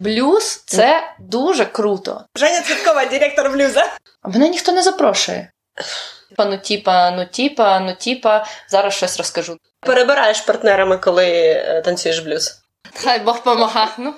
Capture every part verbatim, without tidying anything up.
Блюз – це дуже круто. Женя Цвєткова, директор блюза. А мене ніхто не запрошує. Тіпа, ну тіпа, ну тіпа, ну тіпа, зараз щось розкажу. Перебираєш партнерами, коли танцюєш блюз? Хай Бог помагає, ну.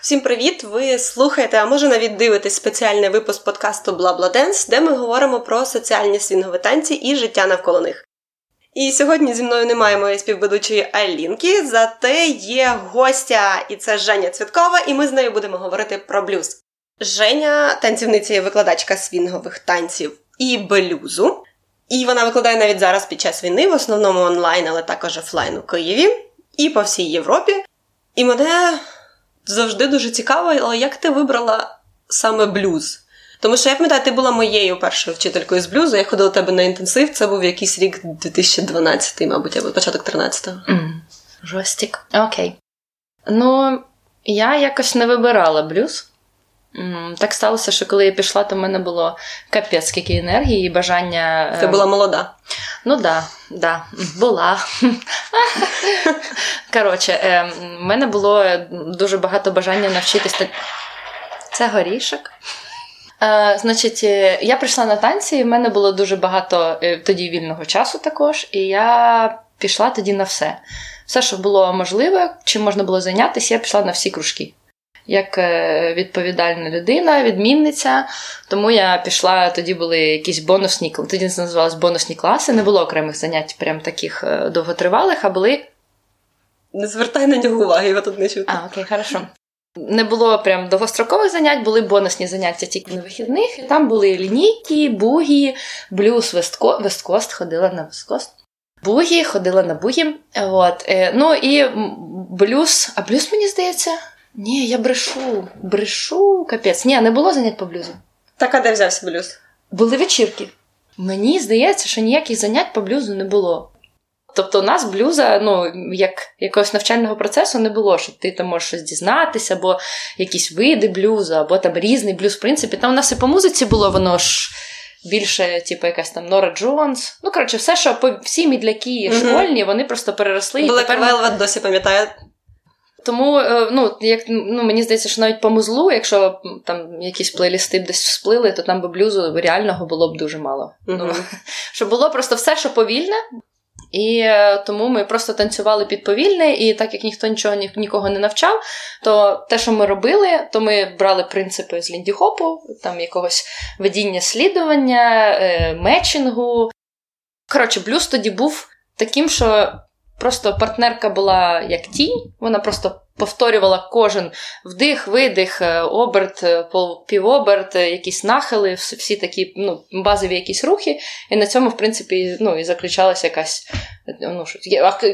Всім привіт! Ви слухаєте, а може навіть дивитесь спеціальний випуск подкасту BlaBlaDance, де ми говоримо про соціальні свінгові танці і життя навколо них. І сьогодні зі мною немає моєї співведучої Алінки, зате є гостя, і це Женя Цвєткова, і ми з нею будемо говорити про блюз. Женя – танцівниця і викладачка свінгових танців і блюзу, і вона викладає навіть зараз під час війни, в основному онлайн, але також офлайн у Києві і по всій Європі. І мене... завжди дуже цікаво, але як ти вибрала саме блюз? Тому що, я пам'ятаю, ти була моєю першою вчителькою з блюзу, я ходила до тебе на інтенсив, це був якийсь рік дві тисячі дванадцятий, мабуть, або початок тринадцятого. Mm. Жостік. Окей. Okay. Ну, я якось не вибирала блюз. Так сталося, що коли я пішла, то в мене було капець, скільки енергії і бажання... Ти була молода. Ну, да, да, була. Коротше, в мене було дуже багато бажання навчитись... Це горішок. Значить, я прийшла на танці, і в мене було дуже багато тоді вільного часу також, і я пішла тоді на все. Все, що було можливе, чим можна було зайнятися, я пішла на всі кружки. Як відповідальна людина, відмінниця, тому я пішла, тоді були якісь бонусні, тоді це називалось бонусні класи, не було окремих занять прям таких довготривалих, а були... Не звертай на нього уваги, його тут не чути. А, окей, хорошо. Не було прям довгострокових занять, були бонусні заняття тільки на вихідних, і там були лінійки, бугі, блюз, весткост, весткост ходила на весткост. Бугі, ходила на бугі, от. Ну і блюз, а блюз, мені здається... Ні, я брешу, брешу, капець. Ні, не було занять по блюзу. Так, а де взявся блюз? Були вечірки. Мені здається, що ніяких занять по блюзу не було. Тобто у нас блюза, ну, як якогось навчального процесу не було, що ти там можеш щось дізнатися, або якісь види блюзу, або там різний блюз, в принципі. Там у нас і по музиці було, воно ж більше, типу, якась там Нора Джонс. Ну, коротше, все, що по... всі мідляки угу. школьні, вони просто переросли. Була тепер... Кавелва, досі пам'ятаю. Тому, ну, як, ну, мені здається, що навіть по музлу, якщо там якісь плейлісти десь всплили, то там би блюзу реального було б дуже мало. Mm-hmm. Ну, що було просто все, що повільне, і тому ми просто танцювали під повільне, і так як ніхто нічого ні, нікого не навчав, то те, що ми робили, то ми брали принципи з лінді-хопу, там якогось ведіння слідування, е, мечингу. Коротше, блюз тоді був таким, що... Просто партнерка була як тінь, вона просто повторювала кожен вдих, видих, оберт, півоберт, якісь нахили, всі такі, ну, базові якісь рухи, і на цьому, в принципі, ну, і заключалася якась, ну,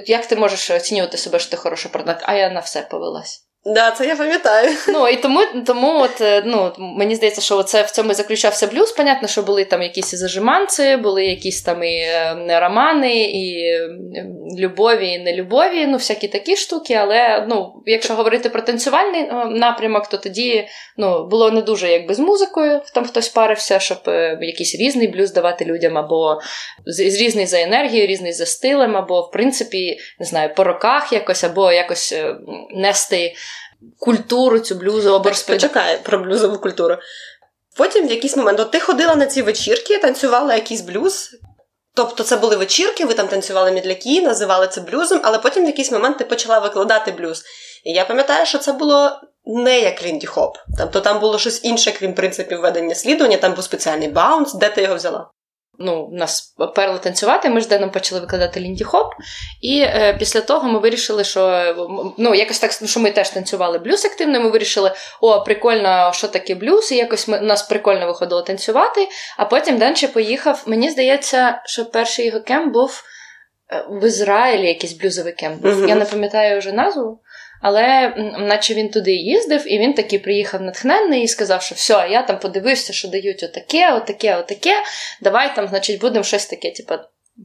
як ти можеш оцінювати себе, що ти хороша партнерка, а я на все повелась. Да, це я пам'ятаю. Ну, і тому, тому от, ну, мені здається, що це в цьому заключався блюз. Понятно, що були там якісь і зажиманці, були якісь там і романи, і любові, і нелюбові, ну, всякі такі штуки, але, ну, якщо говорити про танцювальний напрямок, то тоді, ну, було не дуже, якби, з музикою, там хтось парився, щоб якийсь різний блюз давати людям, або різний за енергією, різний за стилем, або, в принципі, не знаю, по роках якось, або якось нести культуру цю блюзову або розповідати. Почекай про блюзову культуру. Потім в якийсь момент, от ти ходила на ці вечірки, танцювала якийсь блюз, тобто це були вечірки, ви там танцювали мідляки, називали це блюзом, але потім в якийсь момент ти почала викладати блюз. І я пам'ятаю, що це було не як лінді-хоп, тобто там було щось інше, крім принципів ведення слідування, там був спеціальний баунс, де ти його взяла? Ну, нас перли танцювати, ми з Деном почали викладати лінді-хоп, і е, після того ми вирішили, що, ну, якось так, що ми теж танцювали блюз активно, ми вирішили, о, прикольно, що таке блюз, і якось ми, нас прикольно виходило танцювати, а потім Ден ще поїхав, мені здається, що перший його кемп був в Ізраїлі, якийсь блюзовий кемп, mm-hmm. я не пам'ятаю вже назву. Але наче він туди їздив, і він таки приїхав натхненний і сказав, що все, я там подивився, що дають отаке, отаке, отаке, давай там, значить, будемо щось таке, типу,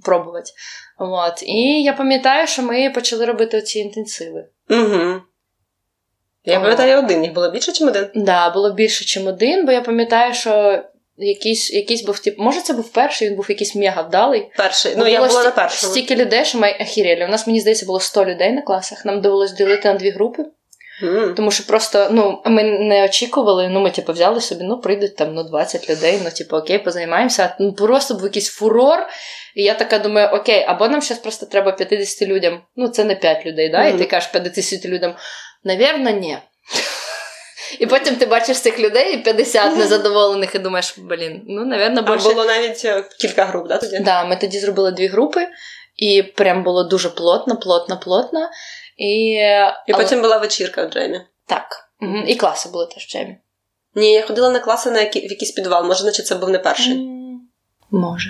пробувати. От. І я пам'ятаю, що ми почали робити оці інтенсиви. Угу. Я пам'ятаю один, їх було більше, чим один? Так, да, було більше, чим один, бо я пам'ятаю, що Якийсь, якийсь був, тип, може це був перший, він був якийсь мега вдалий. Перший, ну, ну я була на першому. Стільки людей, що ми охеріли. У нас, мені здається, було сто людей на класах, нам довелось ділити на дві групи. Mm. Тому що просто, ну, ми не очікували, ну, ми, типу, взяли собі, ну, прийдуть там, ну, двадцять людей, ну, типу, окей, позаймаємося. Ну, просто був якийсь фурор, і я така думаю, окей, або нам зараз просто треба п'ятдесят людям, ну, це не п'ять людей, да, mm. і ти кажеш п'ятдесят людям, навірно, ні. І потім ти бачиш цих людей, і п'ятдесят незадоволених, і думаєш, блін, ну, навірно, більше... А було навіть кілька груп, да, тоді? Так, да, ми тоді зробили дві групи, і прям було дуже плотно, плотно, плотно. І, і але... потім була вечірка в джемі. Так. Угу. І класи були теж в джемі. Ні, я ходила на класи на які... в якийсь підвал. Може, наче це був не перший. Mm, може.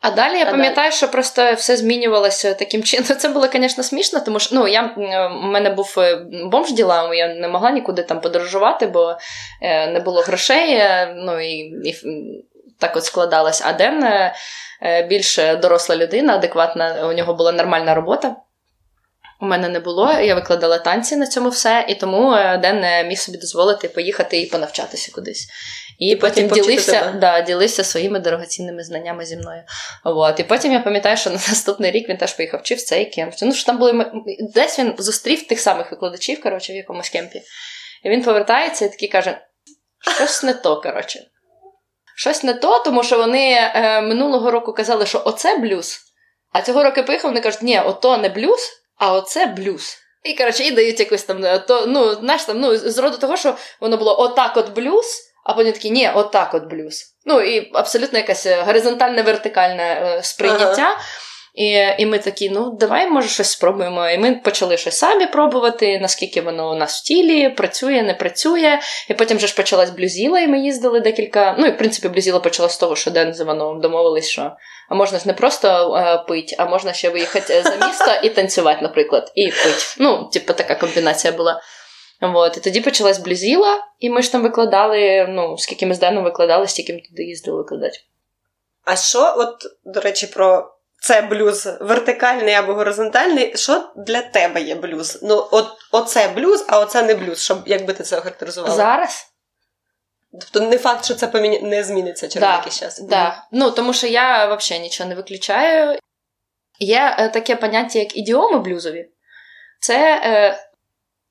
А далі я а пам'ятаю, далі. Що просто все змінювалося таким чином. Це було, звісно, смішно, тому що, ну, я, в мене був бомж ділами, я не могла нікуди там подорожувати, бо не було грошей, ну, і, і так от складалось. А Ден більш доросла людина, адекватна, у нього була нормальна робота. У мене не було, я викладала танці на цьому все, і тому Ден не міг собі дозволити поїхати і понавчатися кудись. І, і потім, потім ділився, да, ділився своїми дорогоцінними знаннями зі мною. От. І потім я пам'ятаю, що на наступний рік він теж поїхав чи в цей кемп. Ну, що там були... Десь він зустрів тих самих викладачів, коротше, в якомусь кемпі. І він повертається і такий каже, щось не то, коротше. Щось не то, тому що вони е, минулого року казали, що оце блюз, а цього року поїхав, вони кажуть, ні, ото не блюз, а оце блюз. І, коротше, і дають якусь там, то, ну, знаєш, там, ну, з роду того, що воно було отак от блюз, а потім такі, ні, отак от блюз. Ну, і абсолютно якась горизонтальне-вертикальне сприйняття. Ага. І, і ми такі, ну, давай, може, щось спробуємо. І ми почали щось самі пробувати, наскільки воно у нас в тілі, працює, не працює. І потім вже ж почалась блюзіла, і ми їздили декілька... Ну, і, в принципі, блюзіла почалась з того, що Ден з Іваном домовились, що а можна ж не просто е, пить, а можна ще виїхати за місто і танцювати, наприклад, і пить. Ну, типу, така комбінація була. От, і тоді почалась блюзіла, і ми ж там викладали, ну, скільки ми з Деном викладали, стільки ми туди їздили викладати. А що, от, до речі, про... Це блюз вертикальний або горизонтальний. Що для тебе є блюз? Ну, от, оце блюз, а оце не блюз. Щоб, як би ти це охарактеризувала? Зараз? Тобто не факт, що це поміня... не зміниться через да, якийсь час. Так, да. mm. Ну, тому що я взагалі нічого не виключаю. Є е, таке поняття, як ідіоми блюзові. Це е,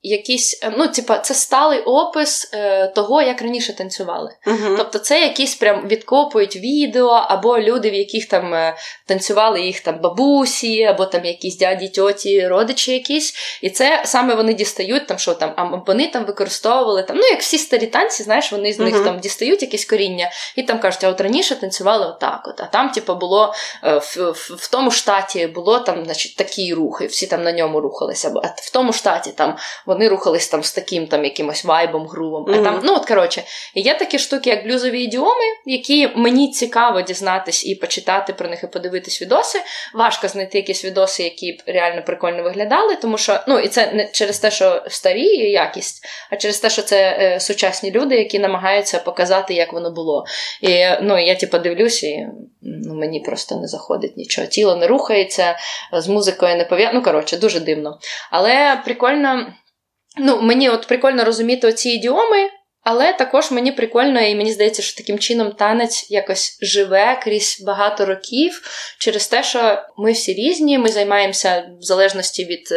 якісь, е, ну, типа, це сталий опис е, того, як раніше танцювали. Mm-hmm. Тобто це якісь прям відкопують відео, або люди, в яких там е, танцювали їх там бабусі, або там якісь дяді, тьоті, родичі якісь. І це саме вони дістають, там, що там, а вони там використовували, там, ну, як всі старі танці, знаєш, вони з mm-hmm. них там дістають якесь коріння, і там кажуть, а от раніше танцювали отак от, а там, типа, було е, в, в, в тому штаті було там, значить, такі рухи, всі там на ньому рухалися, або в тому штаті там вони рухались там з таким там якимось вайбом, грувом. Mm-hmm. А там, ну от, коротше, є такі штуки, як блюзові ідіоми, які мені цікаво дізнатись і почитати про них, і подивитись відоси. Важко знайти якісь відоси, які б реально прикольно виглядали, тому що, ну, і це не через те, що старі якість, а через те, що це е, сучасні люди, які намагаються показати, як воно було. І, ну, я, типу, дивлюсь, і ну, мені просто не заходить нічого. Тіло не рухається, з музикою не пов'язано. Ну, коротше, дуже дивно. Але прикольно... Ну, мені от прикольно розуміти оці ідіоми, але також мені прикольно, і мені здається, що таким чином танець якось живе крізь багато років через те, що ми всі різні, ми займаємося, в залежності від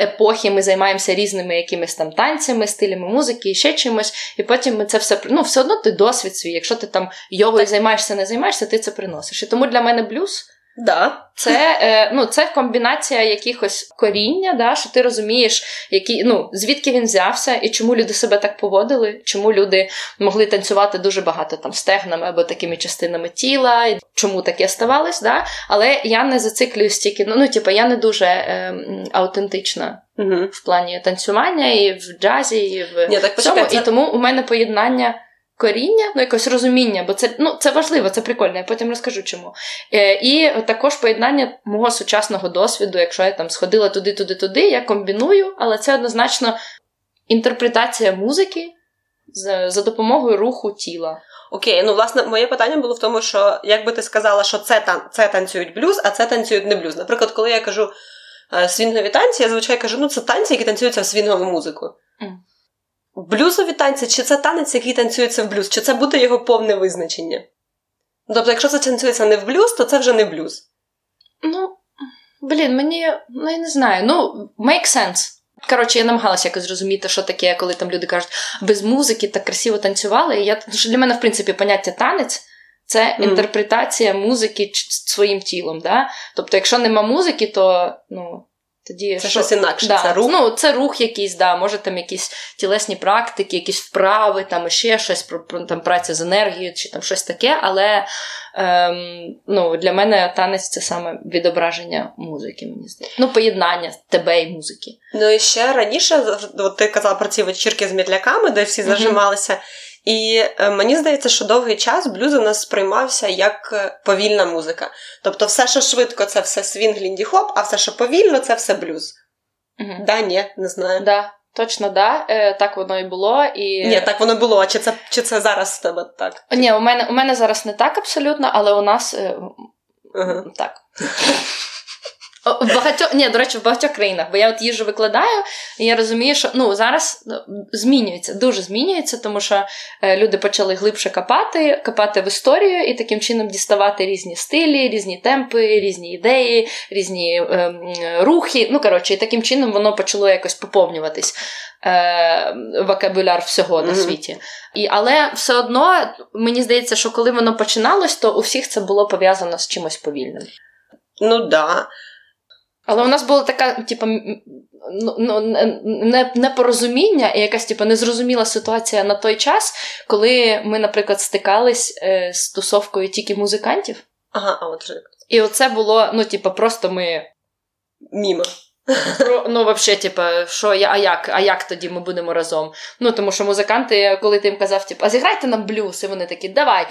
епохи, ми займаємося різними якимись там танцями, стилями музики і ще чимось, і потім ми це все, ну, все одно ти досвід свій, якщо ти там йогою займаєшся, не займаєшся, ти це приносиш. І тому для мене блюз... Да. Це, ну, це комбінація якихось коріння, да, що ти розумієш, які, ну, звідки він взявся і чому люди себе так поводили, чому люди могли танцювати дуже багато там стегнами або такими частинами тіла, і чому таке ставалось, да? Але я не зациклююсь тільки, ну, ну типу, я не дуже е, аутентична угу. в плані танцювання і в джазі, і в Ні, так, цьому, почекай, це... і тому у мене поєднання коріння, ну, якось розуміння, бо це, ну, це важливо, це прикольно, я потім розкажу чому. Е, і також поєднання мого сучасного досвіду, якщо я там сходила туди-туди-туди, я комбіную, але це однозначно інтерпретація музики за, за допомогою руху тіла. Окей, ну, власне, моє питання було в тому, що, як би ти сказала, що це, тан- це танцюють блюз, а це танцюють не блюз. Наприклад, коли я кажу свінгові танці, я, звичайно, кажу, ну, це танці, які танцюються в свінгову музику. Mm. Блюзові танці, чи це танець, який танцюється в блюз? Чи це буде його повне визначення? Тобто, якщо це танцюється не в блюз, то це вже не блюз. Ну, блін, мені, ну, я не знаю. Ну, make sense. Коротше, я намагалася якось зрозуміти, що таке, коли там люди кажуть, без музики так красиво танцювали. І я, що для мене, в принципі, поняття танець – це інтерпретація музики своїм тілом. Да? Тобто, якщо нема музики, то, ну... Тоді, це що... щось інакше, да. Це рух? Ну, це рух якийсь, да, може там якісь тілесні практики, якісь вправи, там ще щось, там праця з енергією, чи там щось таке, але ем, ну, для мене танець – це саме відображення музики, мені здається. Ну, поєднання тебе і музики. Ну, і ще раніше, ти казала про ці вечірки з мідляками, де всі зажималися, mm-hmm. І мені здається, що довгий час блюз у нас сприймався як повільна музика. Тобто все, що швидко, це все свінг, лінді-хоп, а все, що повільно, це все блюз. Угу. Да, ні, не знаю. Да, точно, да. Е, так воно і було. І... Ні, так воно було. А чи це, чи це зараз в тебе так? Ні, у мене, у мене зараз не так абсолютно, але у нас е... ага. Так. В багатьох, ні, до речі, в багатьох країнах, бо я от їжу викладаю, і я розумію, що ну, зараз змінюється, дуже змінюється, тому що е, люди почали глибше копати, копати в історію і таким чином діставати різні стилі, різні темпи, різні ідеї, різні е, рухи, ну, коротше, і таким чином воно почало якось поповнюватись. Вокабуляр всього mm-hmm. на світі. І, але все одно, мені здається, що коли воно починалось, то у всіх це було пов'язано з чимось повільним. Ну, так. Да. Але у нас було таке, типу, ну, непорозуміння і якась, типу, незрозуміла ситуація на той час, коли ми, наприклад, стикались з тусовкою тільки музикантів. Ага, а от же. І оце було, ну, типу, просто ми... Мімо. Ну, взагалі, типу, що я, а як, а як тоді ми будемо разом? Ну, тому що музиканти, коли ти їм казав, типу, а зіграйте нам блюз, і вони такі, давай.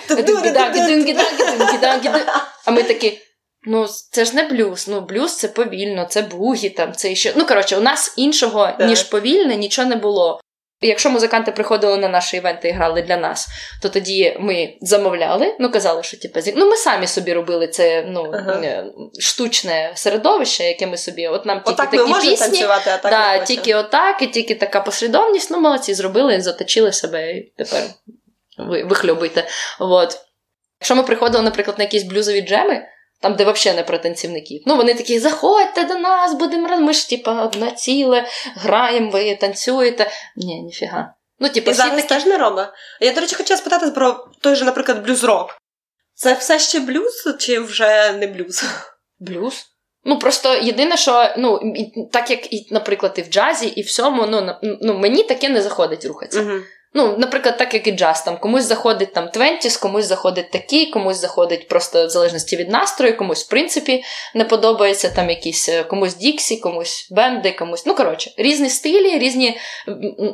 А ми такі... Ну, це ж не блюз. Ну, блюз – це повільно, це бугі, там, це ще... Ну, коротше, у нас іншого, так. ніж повільне, нічого не було. Якщо музиканти приходили на наші івенти і грали для нас, то тоді ми замовляли, ну, казали, що, типу, ну, ми самі собі робили це, ну, ага. штучне середовище, яке ми собі... От нам тільки отак такі пісні, да, тільки отак, і тільки така послідовність, ну, молодці, зробили, заточили себе, і тепер ви вихлюбуйте. От. Якщо ми приходили, наприклад, на якісь блюзові джеми, там, де взагалі не про танцівників. Ну, вони такі, заходьте до нас, будемо разом, ми ж, типа, одна ціле, граємо, ви танцюєте. Ні, ніфіга. Ну, типа, і зараз такі... теж не робить. Я, до речі, хотіла спитати про той же, наприклад, блюз-рок. Це все ще блюз, чи вже не блюз? Блюз? Ну, просто єдине, що, ну, так як, і, наприклад, і в джазі, і всьому, ну, ну мені таке не заходить рухатися. Угу. Ну, наприклад, так, як і джаз, там, комусь заходить там твентіс, комусь заходить такі, комусь заходить просто в залежності від настрою, комусь, в принципі, не подобається там якісь, комусь діксі, комусь бенди, комусь, ну, коротше, різні стилі, різні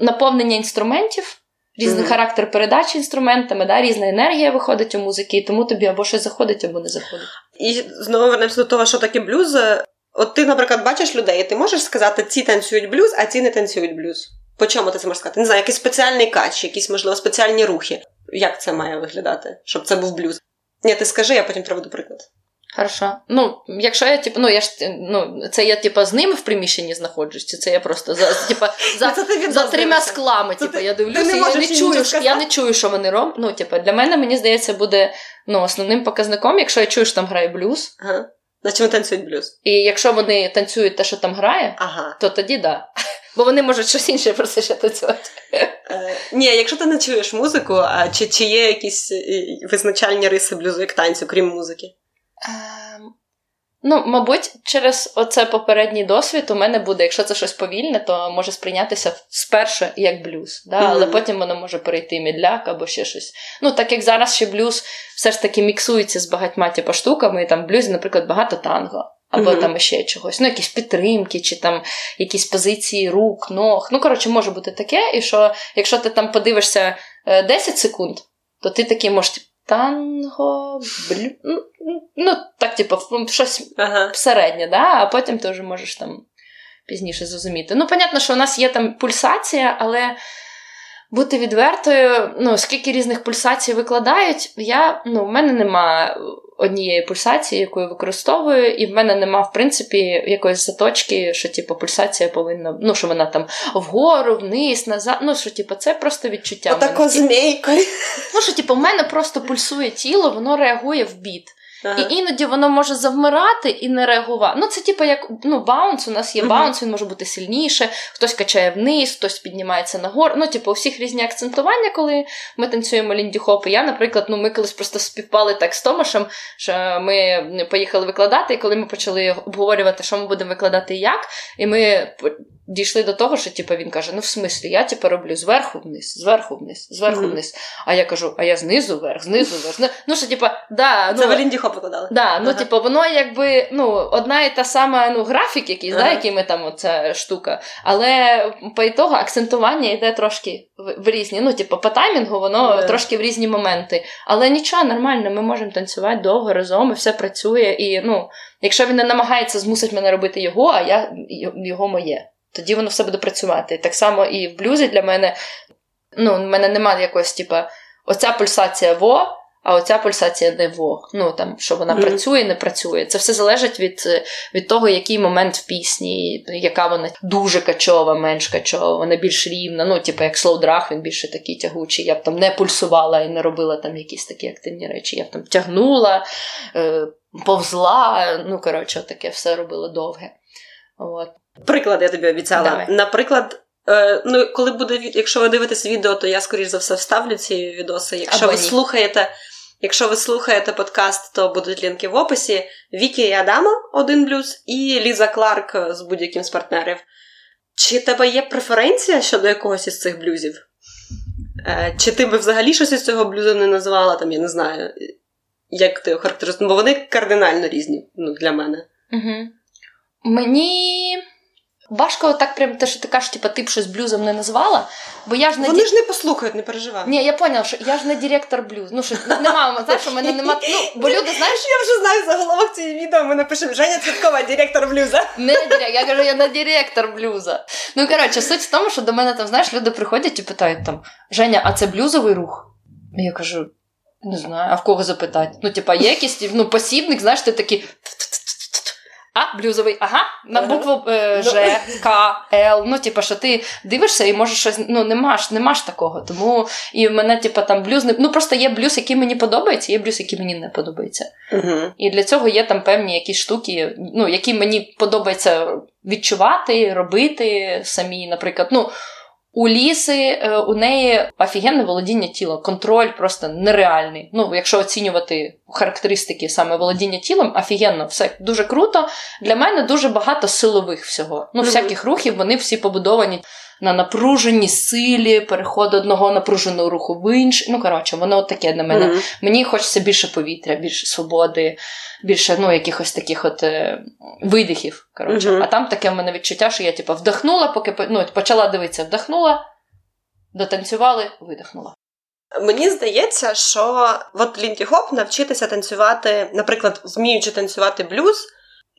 наповнення інструментів, різний mm-hmm. характер передачі інструментами, да, різна енергія виходить у музики, і тому тобі або щось заходить, або не заходить. І знову вернемося до того, що таке блюз. От ти, наприклад, бачиш людей, і ти можеш сказати, ці танцюють блюз, а ці не танцюють блюз. По чому ти це можеш сказати? Не знаю, якийсь спеціальний кач, якісь, можливо, спеціальні рухи. Як це має виглядати, щоб це був блюз? Ні, ти скажи, я потім приведу приклад. Хорошо. Ну, якщо я, типу, ну, я ж, ну, це я, типу, з ними в приміщенні знаходжусь, чи це я просто, за, типу, за, за трьома склами, типу, ти, я дивлюся, я не чую, я не чую, що вони роблять. Ну, типу, для мене, мені здається, буде, ну, основним показником, якщо я чую, що там грає блюз. Ага. Значить, вони танцюють блюз. І якщо вони танцюють те, що там грає, ага. то тоді да. Бо вони можуть щось інше просто ще танцювати. Ні, якщо ти не чуєш музику, а чи, чи є якісь визначальні риси блюзу як танцю, крім музики? Ем, ну, мабуть, через оце попередній досвід у мене буде, якщо це щось повільне, то може сприйнятися спершу як блюз. Да? Mm-hmm. Але потім воно може перейти мідляк або ще щось. Ну, так як зараз ще блюз все ж таки міксується з багатьма типу, штуками, і там в блюзі, наприклад, багато танго. Або mm-hmm. там ще чогось, ну, якісь підтримки, чи там якісь позиції рук, ног. Ну, коротше, може бути таке, і що, якщо ти там подивишся десять секунд, то ти такий можеш, типу, танго, блю... Ну, так, типу, щось ага. середнє, да? А потім ти вже можеш там пізніше зрозуміти. Ну, понятно, що у нас є там пульсація, але бути відвертою, ну, скільки різних пульсацій викладають, я, ну, в мене нема однієї пульсації, яку я використовую, і в мене нема, в принципі, якоїсь заточки, що, типу, пульсація повинна, ну, що вона там вгору, вниз, назад, ну, що, типу, це просто відчуття. Отако змійкою. Ну, що, типу, в мене просто пульсує тіло, воно реагує в біт. Ага. І іноді воно може завмирати і не реагувати. Ну, це типу як, ну, баунс, у нас є баунс, він може бути сильніше, хтось качає вниз, хтось піднімається нагору. Ну, типу, у всіх різні акцентування, коли ми танцюємо лінді-хоп. І я, наприклад, ну, ми колись просто співпали так з Томашем, що ми поїхали викладати, і коли ми почали обговорювати, що ми будемо викладати і як, і ми дійшли до того, що типу він каже: "Ну, в смислі, я типу роблю зверху вниз, зверху вниз, зверху вниз". А я кажу: "А я знизу вверх, знизу вверх". Ну, що типу, да, ну, це в лінді-хоп викладали. Да, ага. Ну, типу, воно якби, ну, одна і та сама, ну, графік якийсь, ага, да, який ми там оця штука, але по ітогу акцентування йде трошки в, в різні, ну, типу, по таймінгу воно ага, трошки в різні моменти. Але нічого, нормально, ми можемо танцювати довго разом, і все працює, і, ну, якщо він не намагається змусити мене робити його, а я його моє, тоді воно все буде працювати. Так само і в блюзі для мене, ну, в мене немає якогось, типа, оця пульсація во, а оця пульсація не во. Ну, там, що вона mm-hmm. працює, не працює. Це все залежить від, від того, який момент в пісні, яка вона дуже качова, менш качова, вона більш рівна. Ну, типу, як слоудрег, він більше такий тягучий. Я б там не пульсувала і не робила там якісь такі активні речі. Я б там тягнула, повзла, ну, коротше, таке все робила довге. От. Приклад я тобі обіцяла. Давай. Наприклад, е, ну, коли буде, якщо ви дивитесь відео, то я, скоріш за все, вставлю ці відоси. Якщо Або ви ні. слухаєте, якщо ви слухаєте подкаст, то будуть лінки в описі. Вікі і Адама, один блюз, і Ліза Кларк з будь-яким з партнерів. Чи тебе є преференція щодо якогось із цих блюзів? Е, чи ти би взагалі щось із цього блюзу не назвала, там, я не знаю, як ти його характеризуєш? Бо вони кардинально різні, ну, для мене. Угу. Мені важко так прям те, що ти кажеш, типа, ти б щось блюзом не назвала, бо я ж не... Вони ді... ж не послухають, не переживають. Ні, я поняла, що я ж не директор блюз. Ну, що немає, знаєш, у мене немає... Ну, бо люди, знаєш... Я вже знаю, за головах цієї відео ми напишемо: "Женя Цвєткова, директор блюза". Не директор, я кажу, я не директор блюза. Ну, коротше, суть в тому, що до мене там, знаєш, люди приходять і питають там: "Женя, а це блюзовий рух?" І я кажу: "Не знаю, а в кого запитати?" Ну, типа, є якийсь, ну, посібник, знаєш, ти такий... А, блюзовий, ага, на букву е, Ж, К, Л, ну, типу, що ти дивишся і можеш щось, ну, немаш, немаш такого, тому, і в мене, типу, там блюз, не, ну, просто є блюз, який мені подобається, є блюз, який мені не подобається. Uh-huh. І для цього є там певні якісь штуки, ну, які мені подобається відчувати, робити самі, наприклад, ну, у Ліси, у неї офігенне володіння тілом, контроль просто нереальний. Ну, якщо оцінювати характеристики саме володіння тілом, офігенно, все дуже круто. Для мене дуже багато силових всього. Ну, mm-hmm. всяких рухів, вони всі побудовані на напруженні силі, переход одного напруженого руху в інший. Ну, коротше, воно от таке для мене. Mm-hmm. Мені хочеться більше повітря, більше свободи, більше, ну, якихось таких от е, видихів, коротше. Mm-hmm. А там таке в мене відчуття, що я, типу, вдохнула, поки, ну, почала дивитися, вдохнула, дотанцювали, видихнула. Мені здається, що от лінді-хоп навчитися танцювати, наприклад, вміючи танцювати блюз,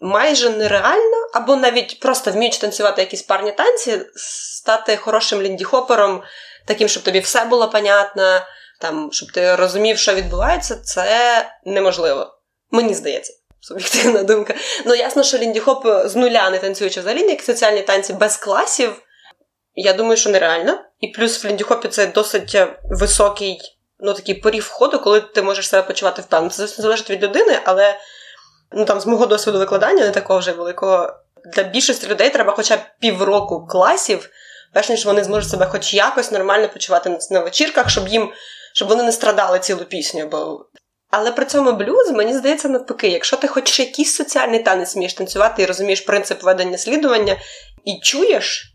майже нереально, або навіть просто вміючи танцювати якісь парні танці, стати хорошим лінді-хопером, таким, щоб тобі все було понятно, там, щоб ти розумів, що відбувається, це неможливо. Мені здається, суб'єктивна думка. Ну, ясно, що лінді-хоп з нуля, не танцюючи взагалі, як соціальні танці без класів, я думаю, що нереально. І плюс в лінді-хопі це досить високий, ну, такий поріг входу, коли ти можеш себе почувати впевнено. Це залежить від людини, але, ну, там, з мого досвіду викладання, не такого вже великого, для більшості людей треба хоча б півроку класів, перш ніж вони зможуть себе хоч якось нормально почувати на вечірках, щоб їм, щоб вони не страдали цілу пісню. Бо... Але при цьому блюз, мені здається, навпаки, якщо ти хочеш якийсь соціальний танець вмієш танцювати і розумієш принцип ведення слідування, і чуєш,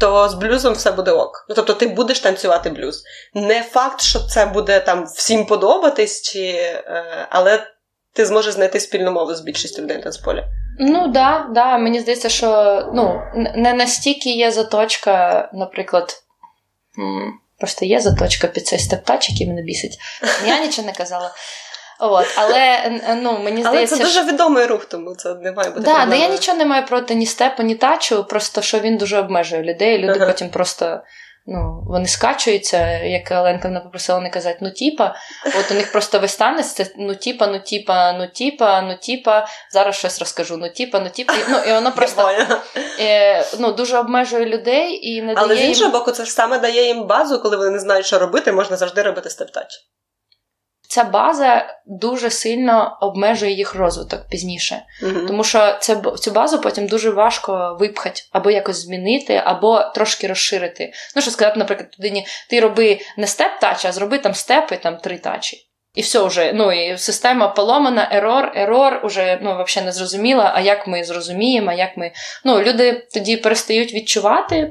то з блюзом все буде ок. Ну, тобто ти будеш танцювати блюз. Не факт, що це буде там всім подобатись, чи, е, але ти зможеш знайти спільну мову з більшістю людей на танцполі. Ну, да, да. Мені здається, що, ну, не настільки є заточка, наприклад, mm. просто є заточка під цей степ-тач, який мене бісить. Я нічого не казала. От, але, ну, мені здається, але це дуже що... відомий рух, тому це не має бути. Да, да, я нічого не маю проти ні степу, ні тачу, просто що він дуже обмежує людей, люди ага. потім просто ну, вони скачуються, як Оленка вона попросила не казати, ну тіпа, от у них просто весь танець, це ну тіпа, ну тіпа, ну тіпа, ну тіпа, зараз щось розкажу, ну тіпа, ну тіпа, ну і воно просто е, ну, дуже обмежує людей і не дає. Але з іншого їм... боку, це ж саме дає їм базу, коли вони не знають, що робити, можна завжди робити степ-тач. Ця база дуже сильно обмежує їх розвиток пізніше. Mm-hmm. Тому що це, цю базу потім дуже важко випхати, або якось змінити, або трошки розширити. Ну, що сказати, наприклад, людині, ти роби не степ-тач, а зроби там степи, там три тачі. І все вже, ну, і система поломана, ерор, ерор, уже, ну, взагалі не зрозуміла, а як ми зрозуміємо, а як ми... Ну, люди тоді перестають відчувати,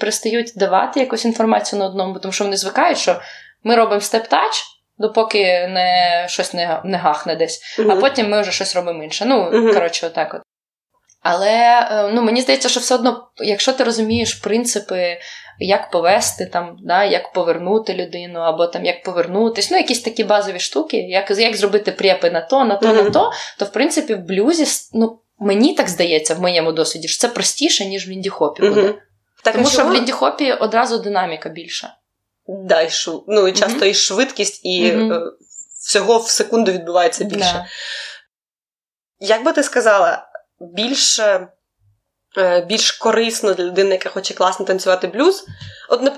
перестають давати якусь інформацію на одному, тому що вони звикають, що ми робимо степ-тач, допоки не, щось не, не гахне десь. Mm-hmm. А потім ми вже щось робимо інше. Ну, mm-hmm. коротше, отак от. Але, ну, мені здається, що все одно, якщо ти розумієш принципи, як повести, там, да, як повернути людину, або там, як повернутись, ну, якісь такі базові штуки, як, як зробити препи на то, на то, mm-hmm. на то, то, в принципі, в блюзі, ну, мені так здається, в моєму досвіді, що це простіше, ніж в лінді-хопі буде. Mm-hmm. Так, тому що чого? В лінді-хопі одразу динаміка більша. Да, і шу... ну, і часто mm-hmm. і швидкість, і mm-hmm. всього в секунду відбувається більше. Yeah. Як би ти сказала, більш, більш корисно для людини, яка хоче класно танцювати блюз? От,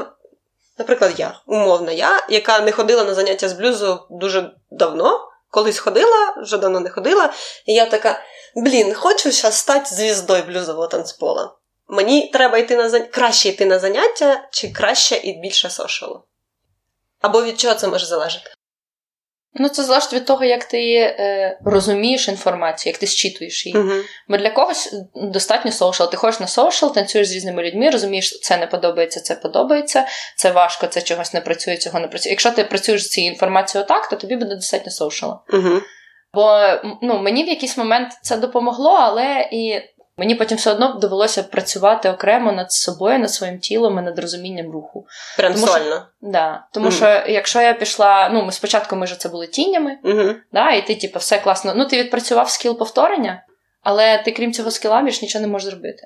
наприклад, я, умовно я, яка не ходила на заняття з блюзу дуже давно, колись ходила, вже давно не ходила, і я така, блін, хочу зараз стати звіздою блюзового танцпола. Мені треба йти на заняття, краще йти на заняття, чи краще і більше сошалу? Або від чого це може залежати? Ну, це залежить від того, як ти е, розумієш інформацію, як ти зчитуєш її. Uh-huh. Бо для когось достатньо сошал. Ти ходиш на сошал, танцюєш з різними людьми, розумієш, це не подобається, це подобається, це важко, це чогось не працює, цього не працює. Якщо ти працюєш з цією інформацією так, то тобі буде достатньо сошалу. Uh-huh. Бо, ну, мені в якийсь момент це допомогло, але і... Мені потім все одно довелося працювати окремо над собою, над своїм тілом і над розумінням руху. Прям сольно. Так. Да, тому mm-hmm. що якщо я пішла... Ну, ми спочатку ми ж це були тіннями, mm-hmm. да, і ти, типу, все класно... Ну, ти відпрацював скіл повторення, але ти, крім цього скіла, більш нічого не можеш зробити.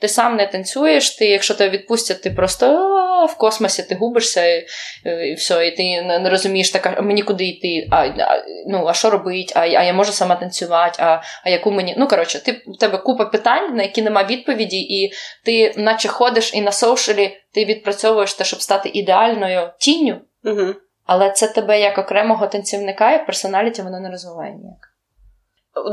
Ти сам не танцюєш, ти, якщо тебе відпустять, ти просто в космосі, ти губишся, і, і все, і ти не розумієш, так, а мені куди йти, а, а, ну, а що робити, а, а я можу сама танцювати, а, а яку мені... Ну, коротше, ти, в тебе купа питань, на які нема відповіді, і ти наче ходиш і на соушалі ти відпрацьовуєш те, щоб стати ідеальною тінню, угу. але це тебе як окремого танцівника, як персоналіті воно не розвиває ніяк.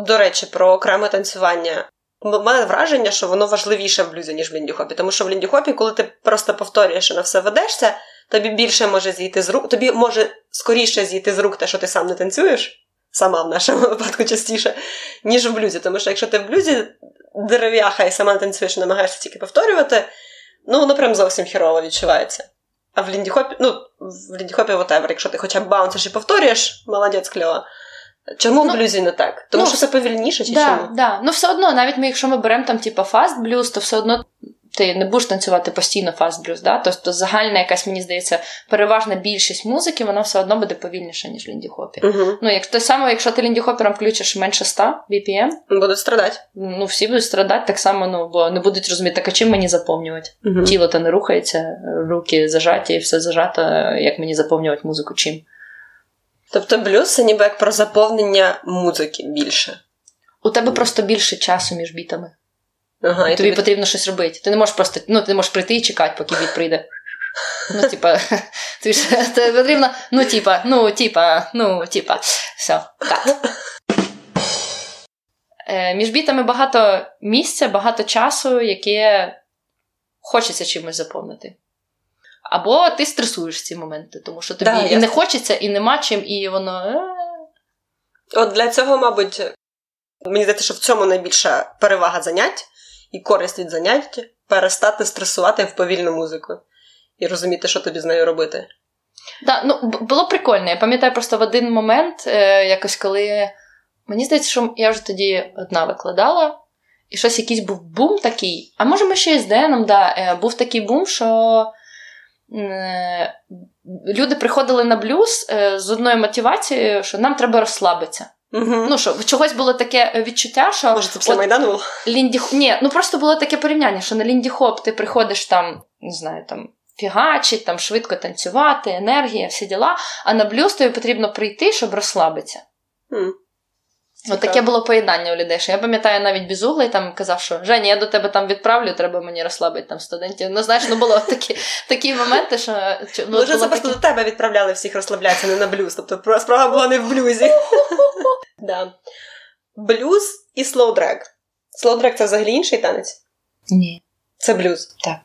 До речі, про окреме танцювання. У мене враження, що воно важливіше в блюзі, ніж в лінді-хопі. Тому що в лінді-хопі, коли ти просто повторюєш і на все ведешся, тобі більше може зійти з рук, тобі може скоріше зійти з рук те, що ти сам не танцюєш, сама в нашому випадку частіше, ніж в блюзі. Тому що якщо ти в блюзі дерев'яха і сама не танцюєш і намагаєшся тільки повторювати, ну воно прям зовсім хірово відчувається. А в лінді-хопі, ну, в лінді-хопі whatever, якщо ти хоча б баунсиш і повторюєш, молодець, кльово. Чому ну, в блюзі не так? Тому ну, що це повільніше чи да, чому? Так, да. Ну все одно, навіть ми, якщо ми беремо там типа фаст-блюз, то все одно ти не будеш танцювати постійно фаст-блюз, да? Тобто загальна якась, мені здається, переважна більшість музики, вона все одно буде повільніша, ніж в лінді-хопі. Uh-huh. Ну, як те саме, якщо ти лінді-хопером включиш менше сто бі пі ем, будуть страдати. Ну, всі будуть страдати так само, ну, бо не будуть розуміти, так а чим мені заповнювати? Uh-huh. Тіло то не рухається, руки зажаті, все зажато, як мені заповнювати музику чим? Тобто блюз – це ніби як про заповнення музики більше. У тебе просто більше часу між бітами. Ага, і тобі, тобі потрібно щось робити. Ти не можеш просто, ну, ти не можеш прийти і чекати, поки біт прийде. Ну, типа, тобі ж тобі потрібно, ну, типа, ну, типа, ну, типа. Все, так. Е, між бітами багато місця, багато часу, яке хочеться чимось заповнити. Або ти стресуєш ці моменти, тому що тобі да, і не хочеться, і нема чим, і воно... От для цього, мабуть, мені здається, що в цьому найбільша перевага занять і користь від занять – перестати стресувати в повільну музику і розуміти, що тобі з нею робити. Так, да, ну, було прикольно. Я пам'ятаю просто в один момент, е, якось коли... Мені здається, що я вже тоді одна викладала, і щось якийсь був бум такий. А може ми ще і з Деном, да, е, був такий бум, що... люди приходили на блюз з одною мотивацією, що нам треба розслабитися. Угу. Ну, що чогось було таке відчуття, що... Може, це після Майдану було? Лінді... Ні, ну просто було таке порівняння, що на лінді-хоп ти приходиш там, не знаю, там, фігачить, там швидко танцювати, енергія, всі діла, а на блюз тобі потрібно прийти, щоб розслабитися. Mm. От таке було поєднання у людей, що я пам'ятаю навіть Безуглий там казав, що Женя, я до тебе там відправлю, треба мені розслабити там студентів. Ну, знаєш, ну було такі, такі моменти, що... Ну, вже це просто до тебе відправляли всіх розслаблятися, не на блюз, тобто справа була не в блюзі. Да. Блюз і слоудрег. Слоудрег – це взагалі інший танець? Ні. Це блюз? Так.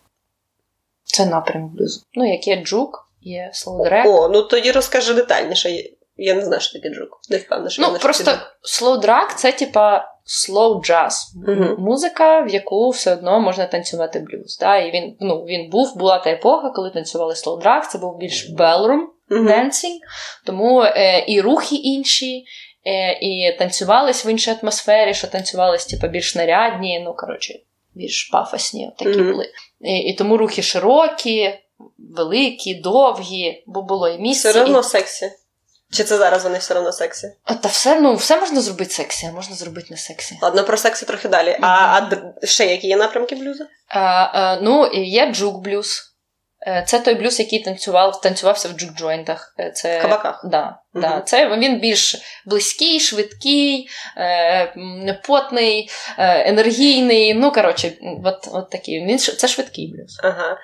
Це напрям блюзу. Ну, як є джук, є слоудрег. О, ну тоді розкажи детальніше. Я не знаю, що таке джук. Не впевнена, що ну, я не знаю, що таке джук. Ну, просто слоудраг – це, типа, слоуджаз. Угу. Музика, в яку все одно можна танцювати блюз. Да? І він, ну, він був, була та епоха, коли танцювали слоудраг. Це був більш ballroom dancing. Угу. Тому е, і рухи інші, е, і танцювались в іншій атмосфері, що танцювались, типа, більш нарядні, ну, коротше, більш пафосні такі угу. були. І, і тому рухи широкі, великі, довгі, бо було і місце. Все одно і... сексі. Чи це зараз вони все одно сексі? А, та все, ну, все можна зробити сексі, а можна зробити не сексі. Ладно, про сексі трохи далі. Mm-hmm. А, а ще які є напрямки блюзу? А, а, ну, є джук-блюз. Це той блюз, який танцював, танцювався в джук-джойнтах. Це, в кабаках? Так. Да, mm-hmm. да, це він більш близький, швидкий, е, потний, е, енергійний. Ну, коротше, от, от такий. Він, це швидкий блюз. Ага.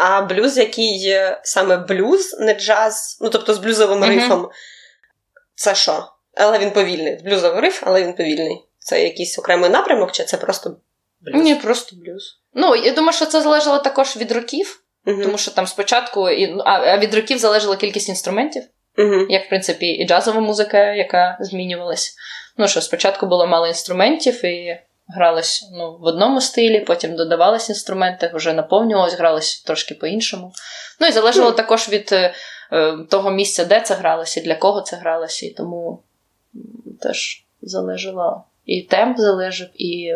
А блюз, який саме блюз, не джаз, ну, тобто з блюзовим uh-huh. рифом, це що? Але він повільний. Блюзовий риф, але він повільний. Це якийсь окремий напрямок, чи це просто блюз? Ні, просто блюз. Ну, я думаю, що це залежало також від років, uh-huh. тому що там спочатку, а від років залежала кількість інструментів, uh-huh. як, в принципі, і джазова музика, яка змінювалась. Ну, що спочатку було мало інструментів, і... гралось, ну, в одному стилі, потім додавались інструменти, вже наповнювалось, гралось трошки по-іншому. Ну, і залежало mm. також від е, того місця, де це гралося, і для кого це гралося, і тому теж залежало. І темп залежав, і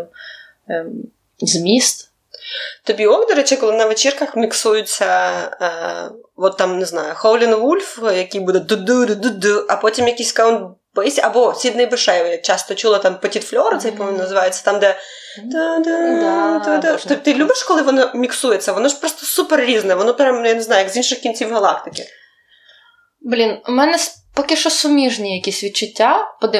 е, зміст. Тобі ок, до речі, коли на вечірках міксуються, е, от там, не знаю, Howlin' Wolf, який буде ду-ду-ду-ду-ду, а потім якийсь каунт або Сідней Беше, я часто чула, там Петіт Флер, це, по-моєму, називається, там, де... Ти, ти любиш, коли воно міксується? Воно ж просто супер різне, воно прям, я не знаю, як з інших кінців галактики. Блін, у мене поки що суміжні якісь відчуття. От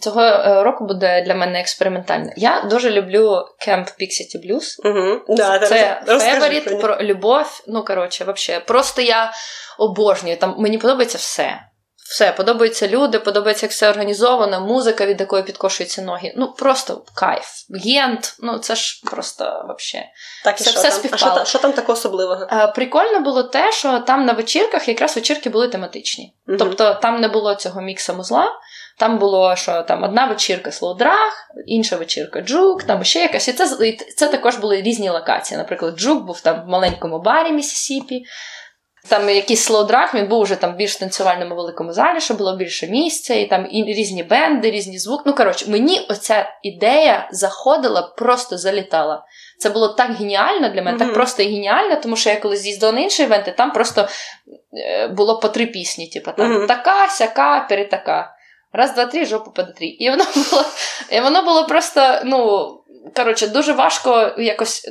цього року буде для мене експериментально. Я дуже люблю Кемп Піксіті Блюз. Угу. Да, це фаворит, про любов, ну, коротше, вообще, просто я обожнюю, там мені подобається все. Все, подобаються люди, подобається, як все організовано, музика, від якої підкошуються ноги. Ну, просто кайф. Гент, ну, це ж просто, взагалі, так, все, все співпало. А що, що там такого особливого? А, прикольно було те, що там на вечірках, якраз вечірки були тематичні. Угу. Тобто, там не було цього мікса музла, там було, що там одна вечірка слоудраг, інша вечірка джук, там ще якась. І це, і це також були різні локації. Наприклад, джук був там в маленькому барі Міссісіпі, там якийсь слоудраг, він був уже там більш танцювальному великому залі, що було більше місця, і там і різні бенди, різні звуки. Ну, коротше, мені оця ідея заходила, просто залітала. Це було так геніально для мене, mm-hmm. так просто і геніально, тому що я коли з'їздила на інші івенти, там просто було по три пісні, типу, там mm-hmm. така, сяка, перетака. Раз, два, три, жопу податрі. І воно було, і воно було просто, ну... Коротше, дуже важко якось,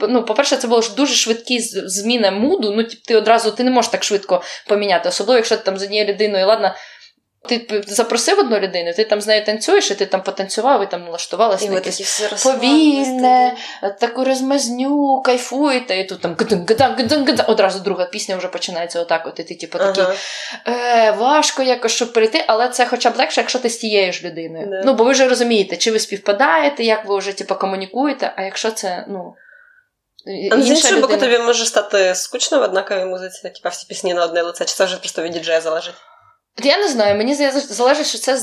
ну, по-перше, це було ж дуже швидкі зміни муду, ну, ти одразу, ти не можеш так швидко поміняти, особливо, якщо ти там з однією людиною, ладно, ти запросив одну людину, ти там з нею танцюєш, і ти там потанцював, і там налаштувалася на якесь повільне, таку розмазню, кайфуєте, і тут там гадан-гадан-гадан-гадан, одразу друга пісня вже починається отак, от, і ти, типу, такий, ага. е, важко якось, щоб перейти, але це хоча б легше, якщо ти з тією ж людиною. Не. Ну, бо ви вже розумієте, чи ви співпадаєте, як ви вже, типу, комунікуєте, а якщо це, ну... А з іншого боку, тобі може стати скучно в однаковій музиці, типу, всі пісні на одне лице, чи це вже просто від діджея залежить? Я не знаю, мені залежить, що це...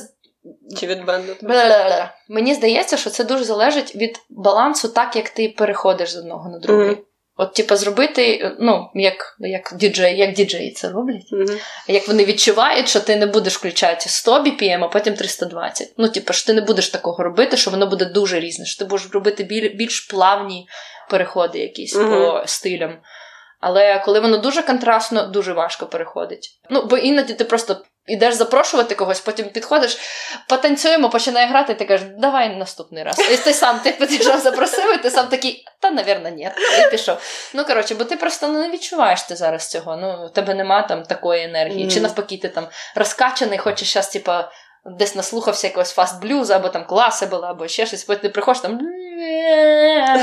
Чи від бенду? Бля-бля-бля. Мені здається, що це дуже залежить від балансу, так, як ти переходиш з одного на другий. Mm-hmm. От, типа, зробити, ну, як, як, діджей, як діджеї це роблять, mm-hmm. як вони відчувають, що ти не будеш включати сто бі пі ем, а потім триста двадцять. Ну, типа, що ти не будеш такого робити, що воно буде дуже різне, що ти будеш робити біль, більш плавні переходи якісь mm-hmm. по стилям. Але коли воно дуже контрастно, дуже важко переходить. Ну, бо іноді ти просто ідеш запрошувати когось, потім підходиш, потанцюємо, починає грати, і ти кажеш, давай наступний раз. І ти сам, ти підійшов, запросив, і ти сам такий, та, мабуть, ні, і пішов. Ну, коротше, бо ти просто ну, не відчуваєш ти зараз цього, ну, в тебе нема там такої енергії, mm. чи навпаки, ти там розкачаний, хочеш зараз, типа, десь наслухався якогось фаст-блюза, або там класи були, або ще щось, потім ти приходиш, там,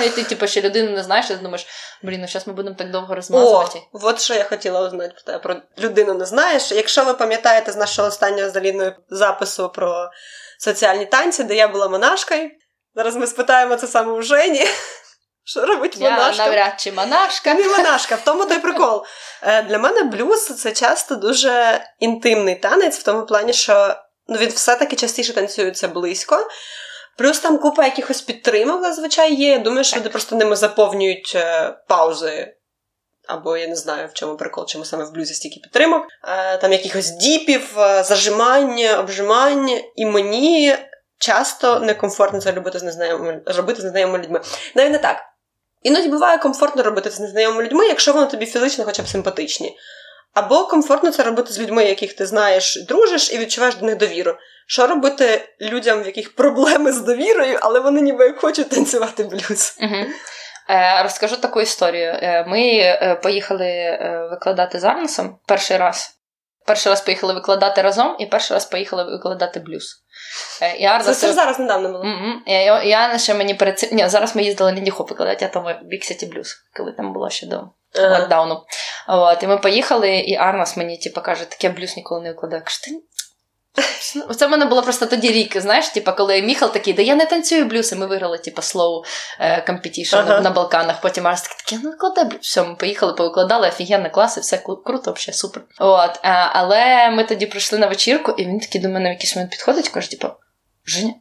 і ти, типу, ще людину не знаєш, і думаєш, блін, ну зараз ми будемо так довго розмазувати. О, от що я хотіла узнати про те, про людину не знаєш. Якщо ви пам'ятаєте з нашого останнього залідного запису про соціальні танці, де я була монашкою, зараз ми спитаємо це саме у Жені. Що робить я монашка? Я навряд чи монашка. Не монашка, в тому той прикол. Для мене блюз – це часто дуже інтимний танець, в тому плані, що ну, він все-таки частіше танцюється близько. Плюс там купа якихось підтримок, зазвичай, є. Я думаю, що люди просто ними заповнюють е, паузи. Або я не знаю, в чому прикол, чому саме в блюзі стільки підтримок. Е, там якихось діпів, е, зажимань, обжимань. І мені часто некомфортно це робити з незнайомими, робити з незнайомими людьми. Навіть не так. Іноді буває комфортно робити це з незнайомими людьми, якщо вони тобі фізично хоча б симпатичні. Або комфортно це робити з людьми, яких ти знаєш, дружиш і відчуваєш до них довіру. Що робити людям, в яких проблеми з довірою, але вони ніби хочуть танцювати блюз? Угу. Е, розкажу таку історію. Е, ми поїхали викладати з Арнусом перший раз. Перший раз поїхали викладати разом, і перший раз поїхали викладати блюз. І Арнус... Це все зараз недавно було. Mm-hmm. І, і Анна ще мені перед цим... Ні, зараз ми їздили на Діхоп викладати, а там Піксіті Блюз, коли там була ще до uh-huh. локдауну. От, і ми поїхали, і Арнус мені типу, каже, так я блюз ніколи не викладаю. Каже, ти... Це в мене було просто тоді рік, знаєш, типу, коли Міхал такий, да я не танцюю блюз, і ми виграли, типу, слоу компетішн ага. на Балканах, потім Арс такий, ну, викладай блюз, все, ми поїхали, повикладали, офігенно, класи, все круто, взагалі, супер. От, але ми тоді прийшли на вечірку, і він такий до мене в якийсь момент підходить, каже, типу, Женя,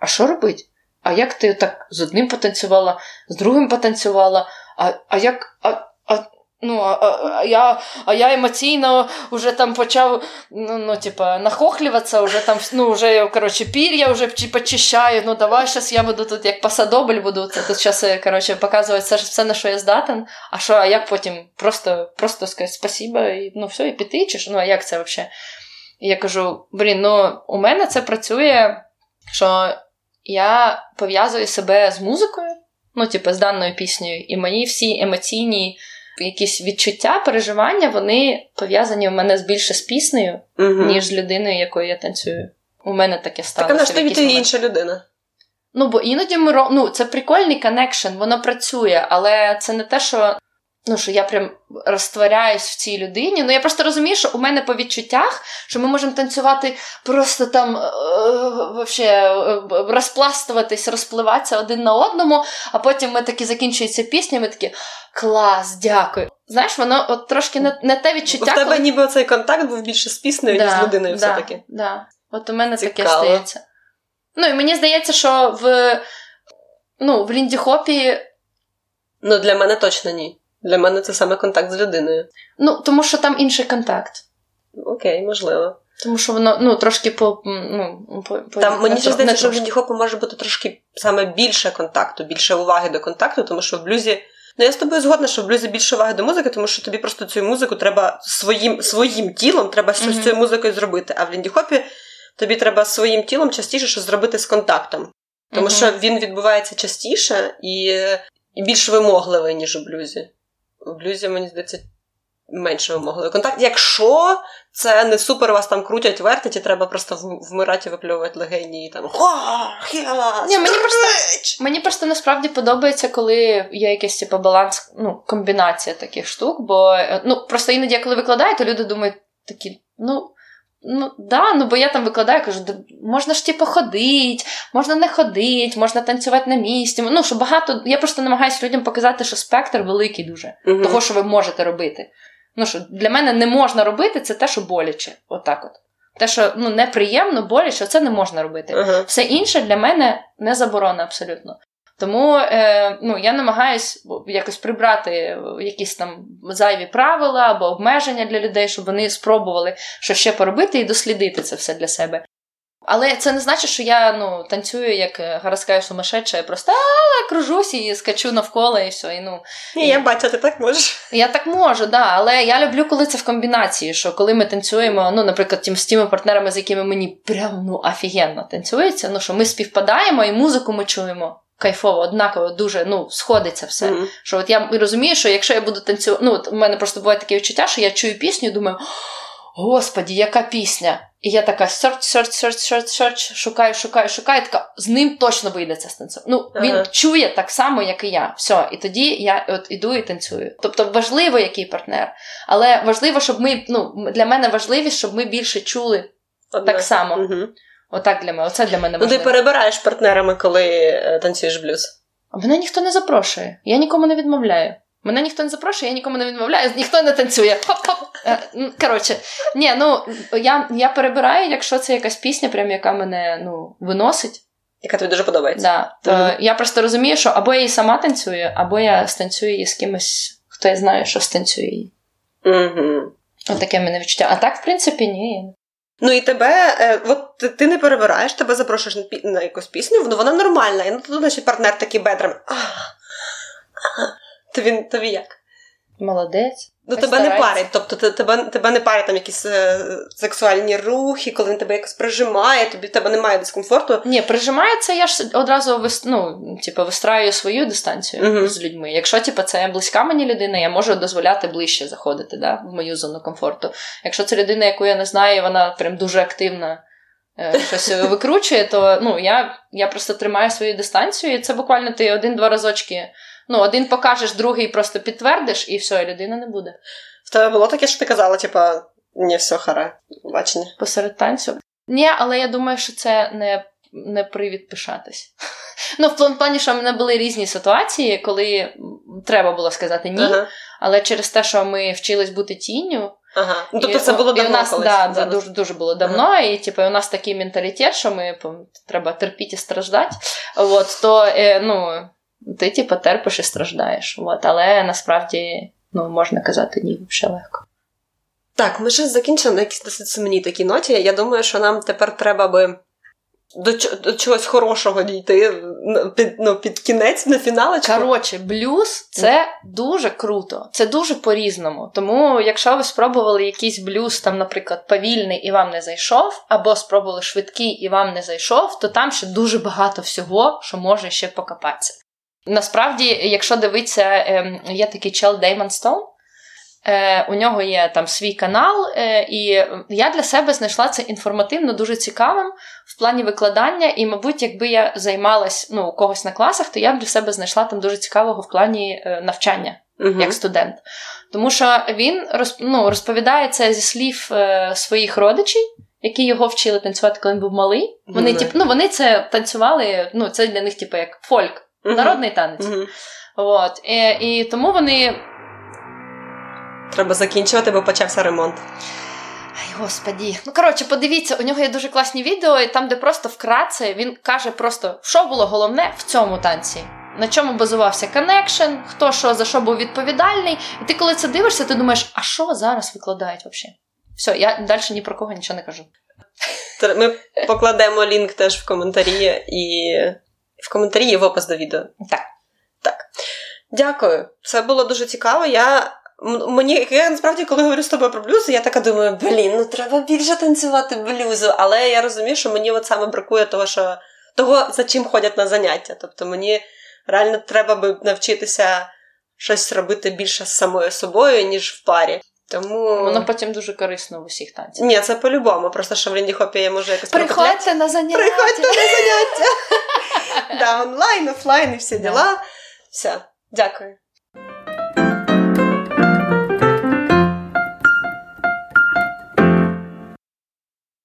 а що робити? А як ти так з одним потанцювала, з другим потанцювала, а, а як... А, а... Ну, а, а, я, а я емоційно вже там почав, ну, ну типа, нахохлюватися, вже там, ну, вже, коротше, пір'я вже почищаю, ну, давай, щас я буду тут, як посадобль буду, це, тут щас, коротше, показувати все, все, на що я здатен, а що, а як потім просто, просто сказати спасіба, і, ну, все, і піти, чи що, ну, а як це взагалі? І я кажу, блін, ну, у мене це працює, що я пов'язую себе з музикою, ну, типа, з даною піснею, і мені всі емоційні якісь відчуття, переживання, вони пов'язані у мене більше з піснею, угу. ніж з людиною, якою я танцюю. У мене таке сталося. Так, а на що ти інша людина? Ну, бо іноді ми... Роб... Ну, це прикольний коннекшн, воно працює, але це не те, що... Ну, що я прям розтворяюсь в цій людині. Ну, я просто розумію, що у мене по відчуттях, що ми можемо танцювати просто там, вообще, розпластуватись, розпливатися один на одному, а потім ми такі закінчується пісня, ми такі, клас, дякую. Знаєш, воно от трошки не, не те відчуття. У тебе коли... ніби цей контакт був більше з піснею, да, ніж з людиною да, все-таки. Так, да. От у мене Цікаво. Таке стається. Ну, і мені здається, що в, ну, в лінді-хопі... Ну, для мене точно ні. Для мене це саме контакт з людиною. Ну, тому що там інший контакт. Окей, можливо. Тому що воно, ну, трошки по... Ну, по там, мені ще здається, що в лінді-хопі може бути трошки саме більше контакту, більше уваги до контакту, тому що в блюзі... Ну, я з тобою згодна, що в блюзі більше уваги до музики, тому що тобі просто цю музику треба своїм, своїм тілом, треба щось mm-hmm. з цією музикою зробити. А в лінді-хопі тобі треба своїм тілом частіше щось зробити з контактом. Тому mm-hmm. що він відбувається частіше і, і більш вимогливий, ніж у блюзі. У блюзі, мені здається, менше вимогливий контакт. Якщо це не супер вас там крутять, вертять, і треба просто вмирати, випльовувати легені і там... Ні, мені просто, мені просто насправді подобається, коли є якийсь типу, баланс, ну, комбінація таких штук, бо ну, просто іноді, коли викладаю, то люди думають такі, ну... Ну, да, ну, бо я там викладаю, кажу, да, можна ж, типу, ходити, можна не ходити, можна танцювати на місці. Ну, що багато... Я просто намагаюся людям показати, що спектр великий дуже. Угу. Того, що ви можете робити. Ну, що для мене не можна робити, це те, що боляче. Отак от. Те, що, ну, неприємно, боляче, це не можна робити. Угу. Все інше для мене не заборона абсолютно. Тому, е, ну, я намагаюсь якось прибрати якісь там зайві правила або обмеження для людей, щоб вони спробували що ще поробити і дослідити це все для себе. Але це не значить, що я, ну, танцюю, як Гараскаю сумасшедша, я просто кружусь і скачу навколо, і все. І, ну, Ні, і... я бачу, ти так можеш. Я так можу, так, да, але я люблю, коли це в комбінації, що коли ми танцюємо, ну, наприклад, тим, з тими партнерами, з якими мені прям, ну, офігенно танцюється, ну, що ми співпадаємо і музику ми чуємо. Кайфово, однаково, дуже, ну, сходиться все. Mm-hmm. Що от я розумію, що якщо я буду танцювати, ну, от у мене просто буває таке відчуття, що я чую пісню і думаю, господі, яка пісня? І я така серч, серч, серч, серч, серч, шукаю, шукаю, шукаю, така, з ним точно вийде це танцю. Ну, він ага. чує так само, як і я. Все, і тоді я от іду і танцюю. Тобто важливо, який партнер. Але важливо, щоб ми, ну, для мене важливість, щоб ми більше чули Одна. так само. Угу. Отак для мене, оце для мене важливо. Ну, ти перебираєш партнерами, коли танцюєш блюз? А мене ніхто не запрошує. Я нікому не відмовляю. Мене ніхто не запрошує, я нікому не відмовляю, ніхто не танцює. Хоп-хоп. Коротше, ні, ну, я, я перебираю, якщо це якась пісня, прям, яка мене, ну, виносить. Яка тобі дуже подобається. Да, то mm-hmm. я просто розумію, що або я її сама танцюю, або я станцюю її з кимось, хто я знаю, що станцює її. Mm-hmm. От таке в мене відчуття. А так, в принципі, ні. Ну і тебе, е, от ти не перебираєш, тебе запрошуєш на, пі- на якусь пісню, ну, вона нормальна, і ну, тут, значить, партнер такий бедрами. То він, тобі як? Молодець. Ну, тебе не парить, тобто тебе, тебе не парять там якісь е, сексуальні рухи, коли він тебе якось прижимає, тобі, тебе немає дискомфорту. Ні, прижимає це, я ж одразу вис, ну, типу, вистраюю свою дистанцію uh-huh. з людьми. Якщо типу, це близька мені людина, я можу дозволяти ближче заходити, да, в мою зону комфорту. Якщо це людина, яку я не знаю, вона прям дуже активна, е, щось викручує, то ну, я, я просто тримаю свою дистанцію, і це буквально ти один-два разочки... Ну, один покажеш, другий просто підтвердиш, і все, і людина не буде. В тебе було таке, що ти казала, типа, ні, все, хара, бачення. Посеред танцю? Ні, але я думаю, що це не, не привід пишатись. Ну, в плані, що в мене були різні ситуації, коли треба було сказати ні, ага. але через те, що ми вчились бути тінню, ага. ну, тобто і, це було давно нас, колись. Да, да, дуже, дуже було давно, ага. і типу, у нас такий менталітет, що ми треба терпіти і страждати, от, то, е, ну... Ти, типу, терпиш і страждаєш. От. Але, насправді, ну, можна казати ні, взагалі легко. Так, ми вже закінчили на якісь досить сумній такій ноті. Я думаю, що нам тепер треба би до, ч- до чогось хорошого дійти під, ну, під кінець, на фіналочку. Коротше, блюз – це дуже круто. Це дуже по-різному. Тому, якщо ви спробували якийсь блюз, там, наприклад, повільний і вам не зайшов, або спробували швидкий і вам не зайшов, то там ще дуже багато всього, що може ще покопатися. Насправді, якщо дивитися, є такий Чел Деймон Стон, у нього є там свій канал, і я для себе знайшла це інформативно дуже цікавим в плані викладання, і, мабуть, якби я займалась, ну, у когось на класах, то я б для себе знайшла там дуже цікавого в плані навчання, угу. як студент. Тому що він розп... ну, розповідає це зі слів своїх родичів, які його вчили танцювати, коли він був малий. Вони, mm-hmm. тип... ну, вони це танцювали, ну, це для них типу як фольк. Народний танець. Mm-hmm. От. І, і тому вони... Треба закінчувати, бо почався ремонт. Ай, господі. Ну, коротше, подивіться, у нього є дуже класні відео, і там, де просто вкратце, він каже просто, що було головне в цьому танці. На чому базувався коннекшн, хто що, за що був відповідальний. І ти, коли це дивишся, ти думаєш, а що зараз викладають взагалі? Все, я далі ні про кого нічого не кажу. Ми покладемо лінк теж в коментарі і... В коментарі є в опис до відео. Так. Так. Дякую. Це було дуже цікаво. Я, мені, я насправді, коли говорю з тобою про блюз, я така думаю, блін, ну треба більше танцювати блюзу. Але я розумію, що мені от саме бракує того, що, того, за чим ходять на заняття. Тобто мені реально треба би навчитися щось робити більше з самою собою, ніж в парі. Тому... Воно потім дуже корисно в усіх танцях. Ні, це по-любому. Просто що в лінді-хопі я можу якось... Приходьте на заняття! Приходьте на заняття! Да, онлайн, офлайн і всі діла. Все, дякую.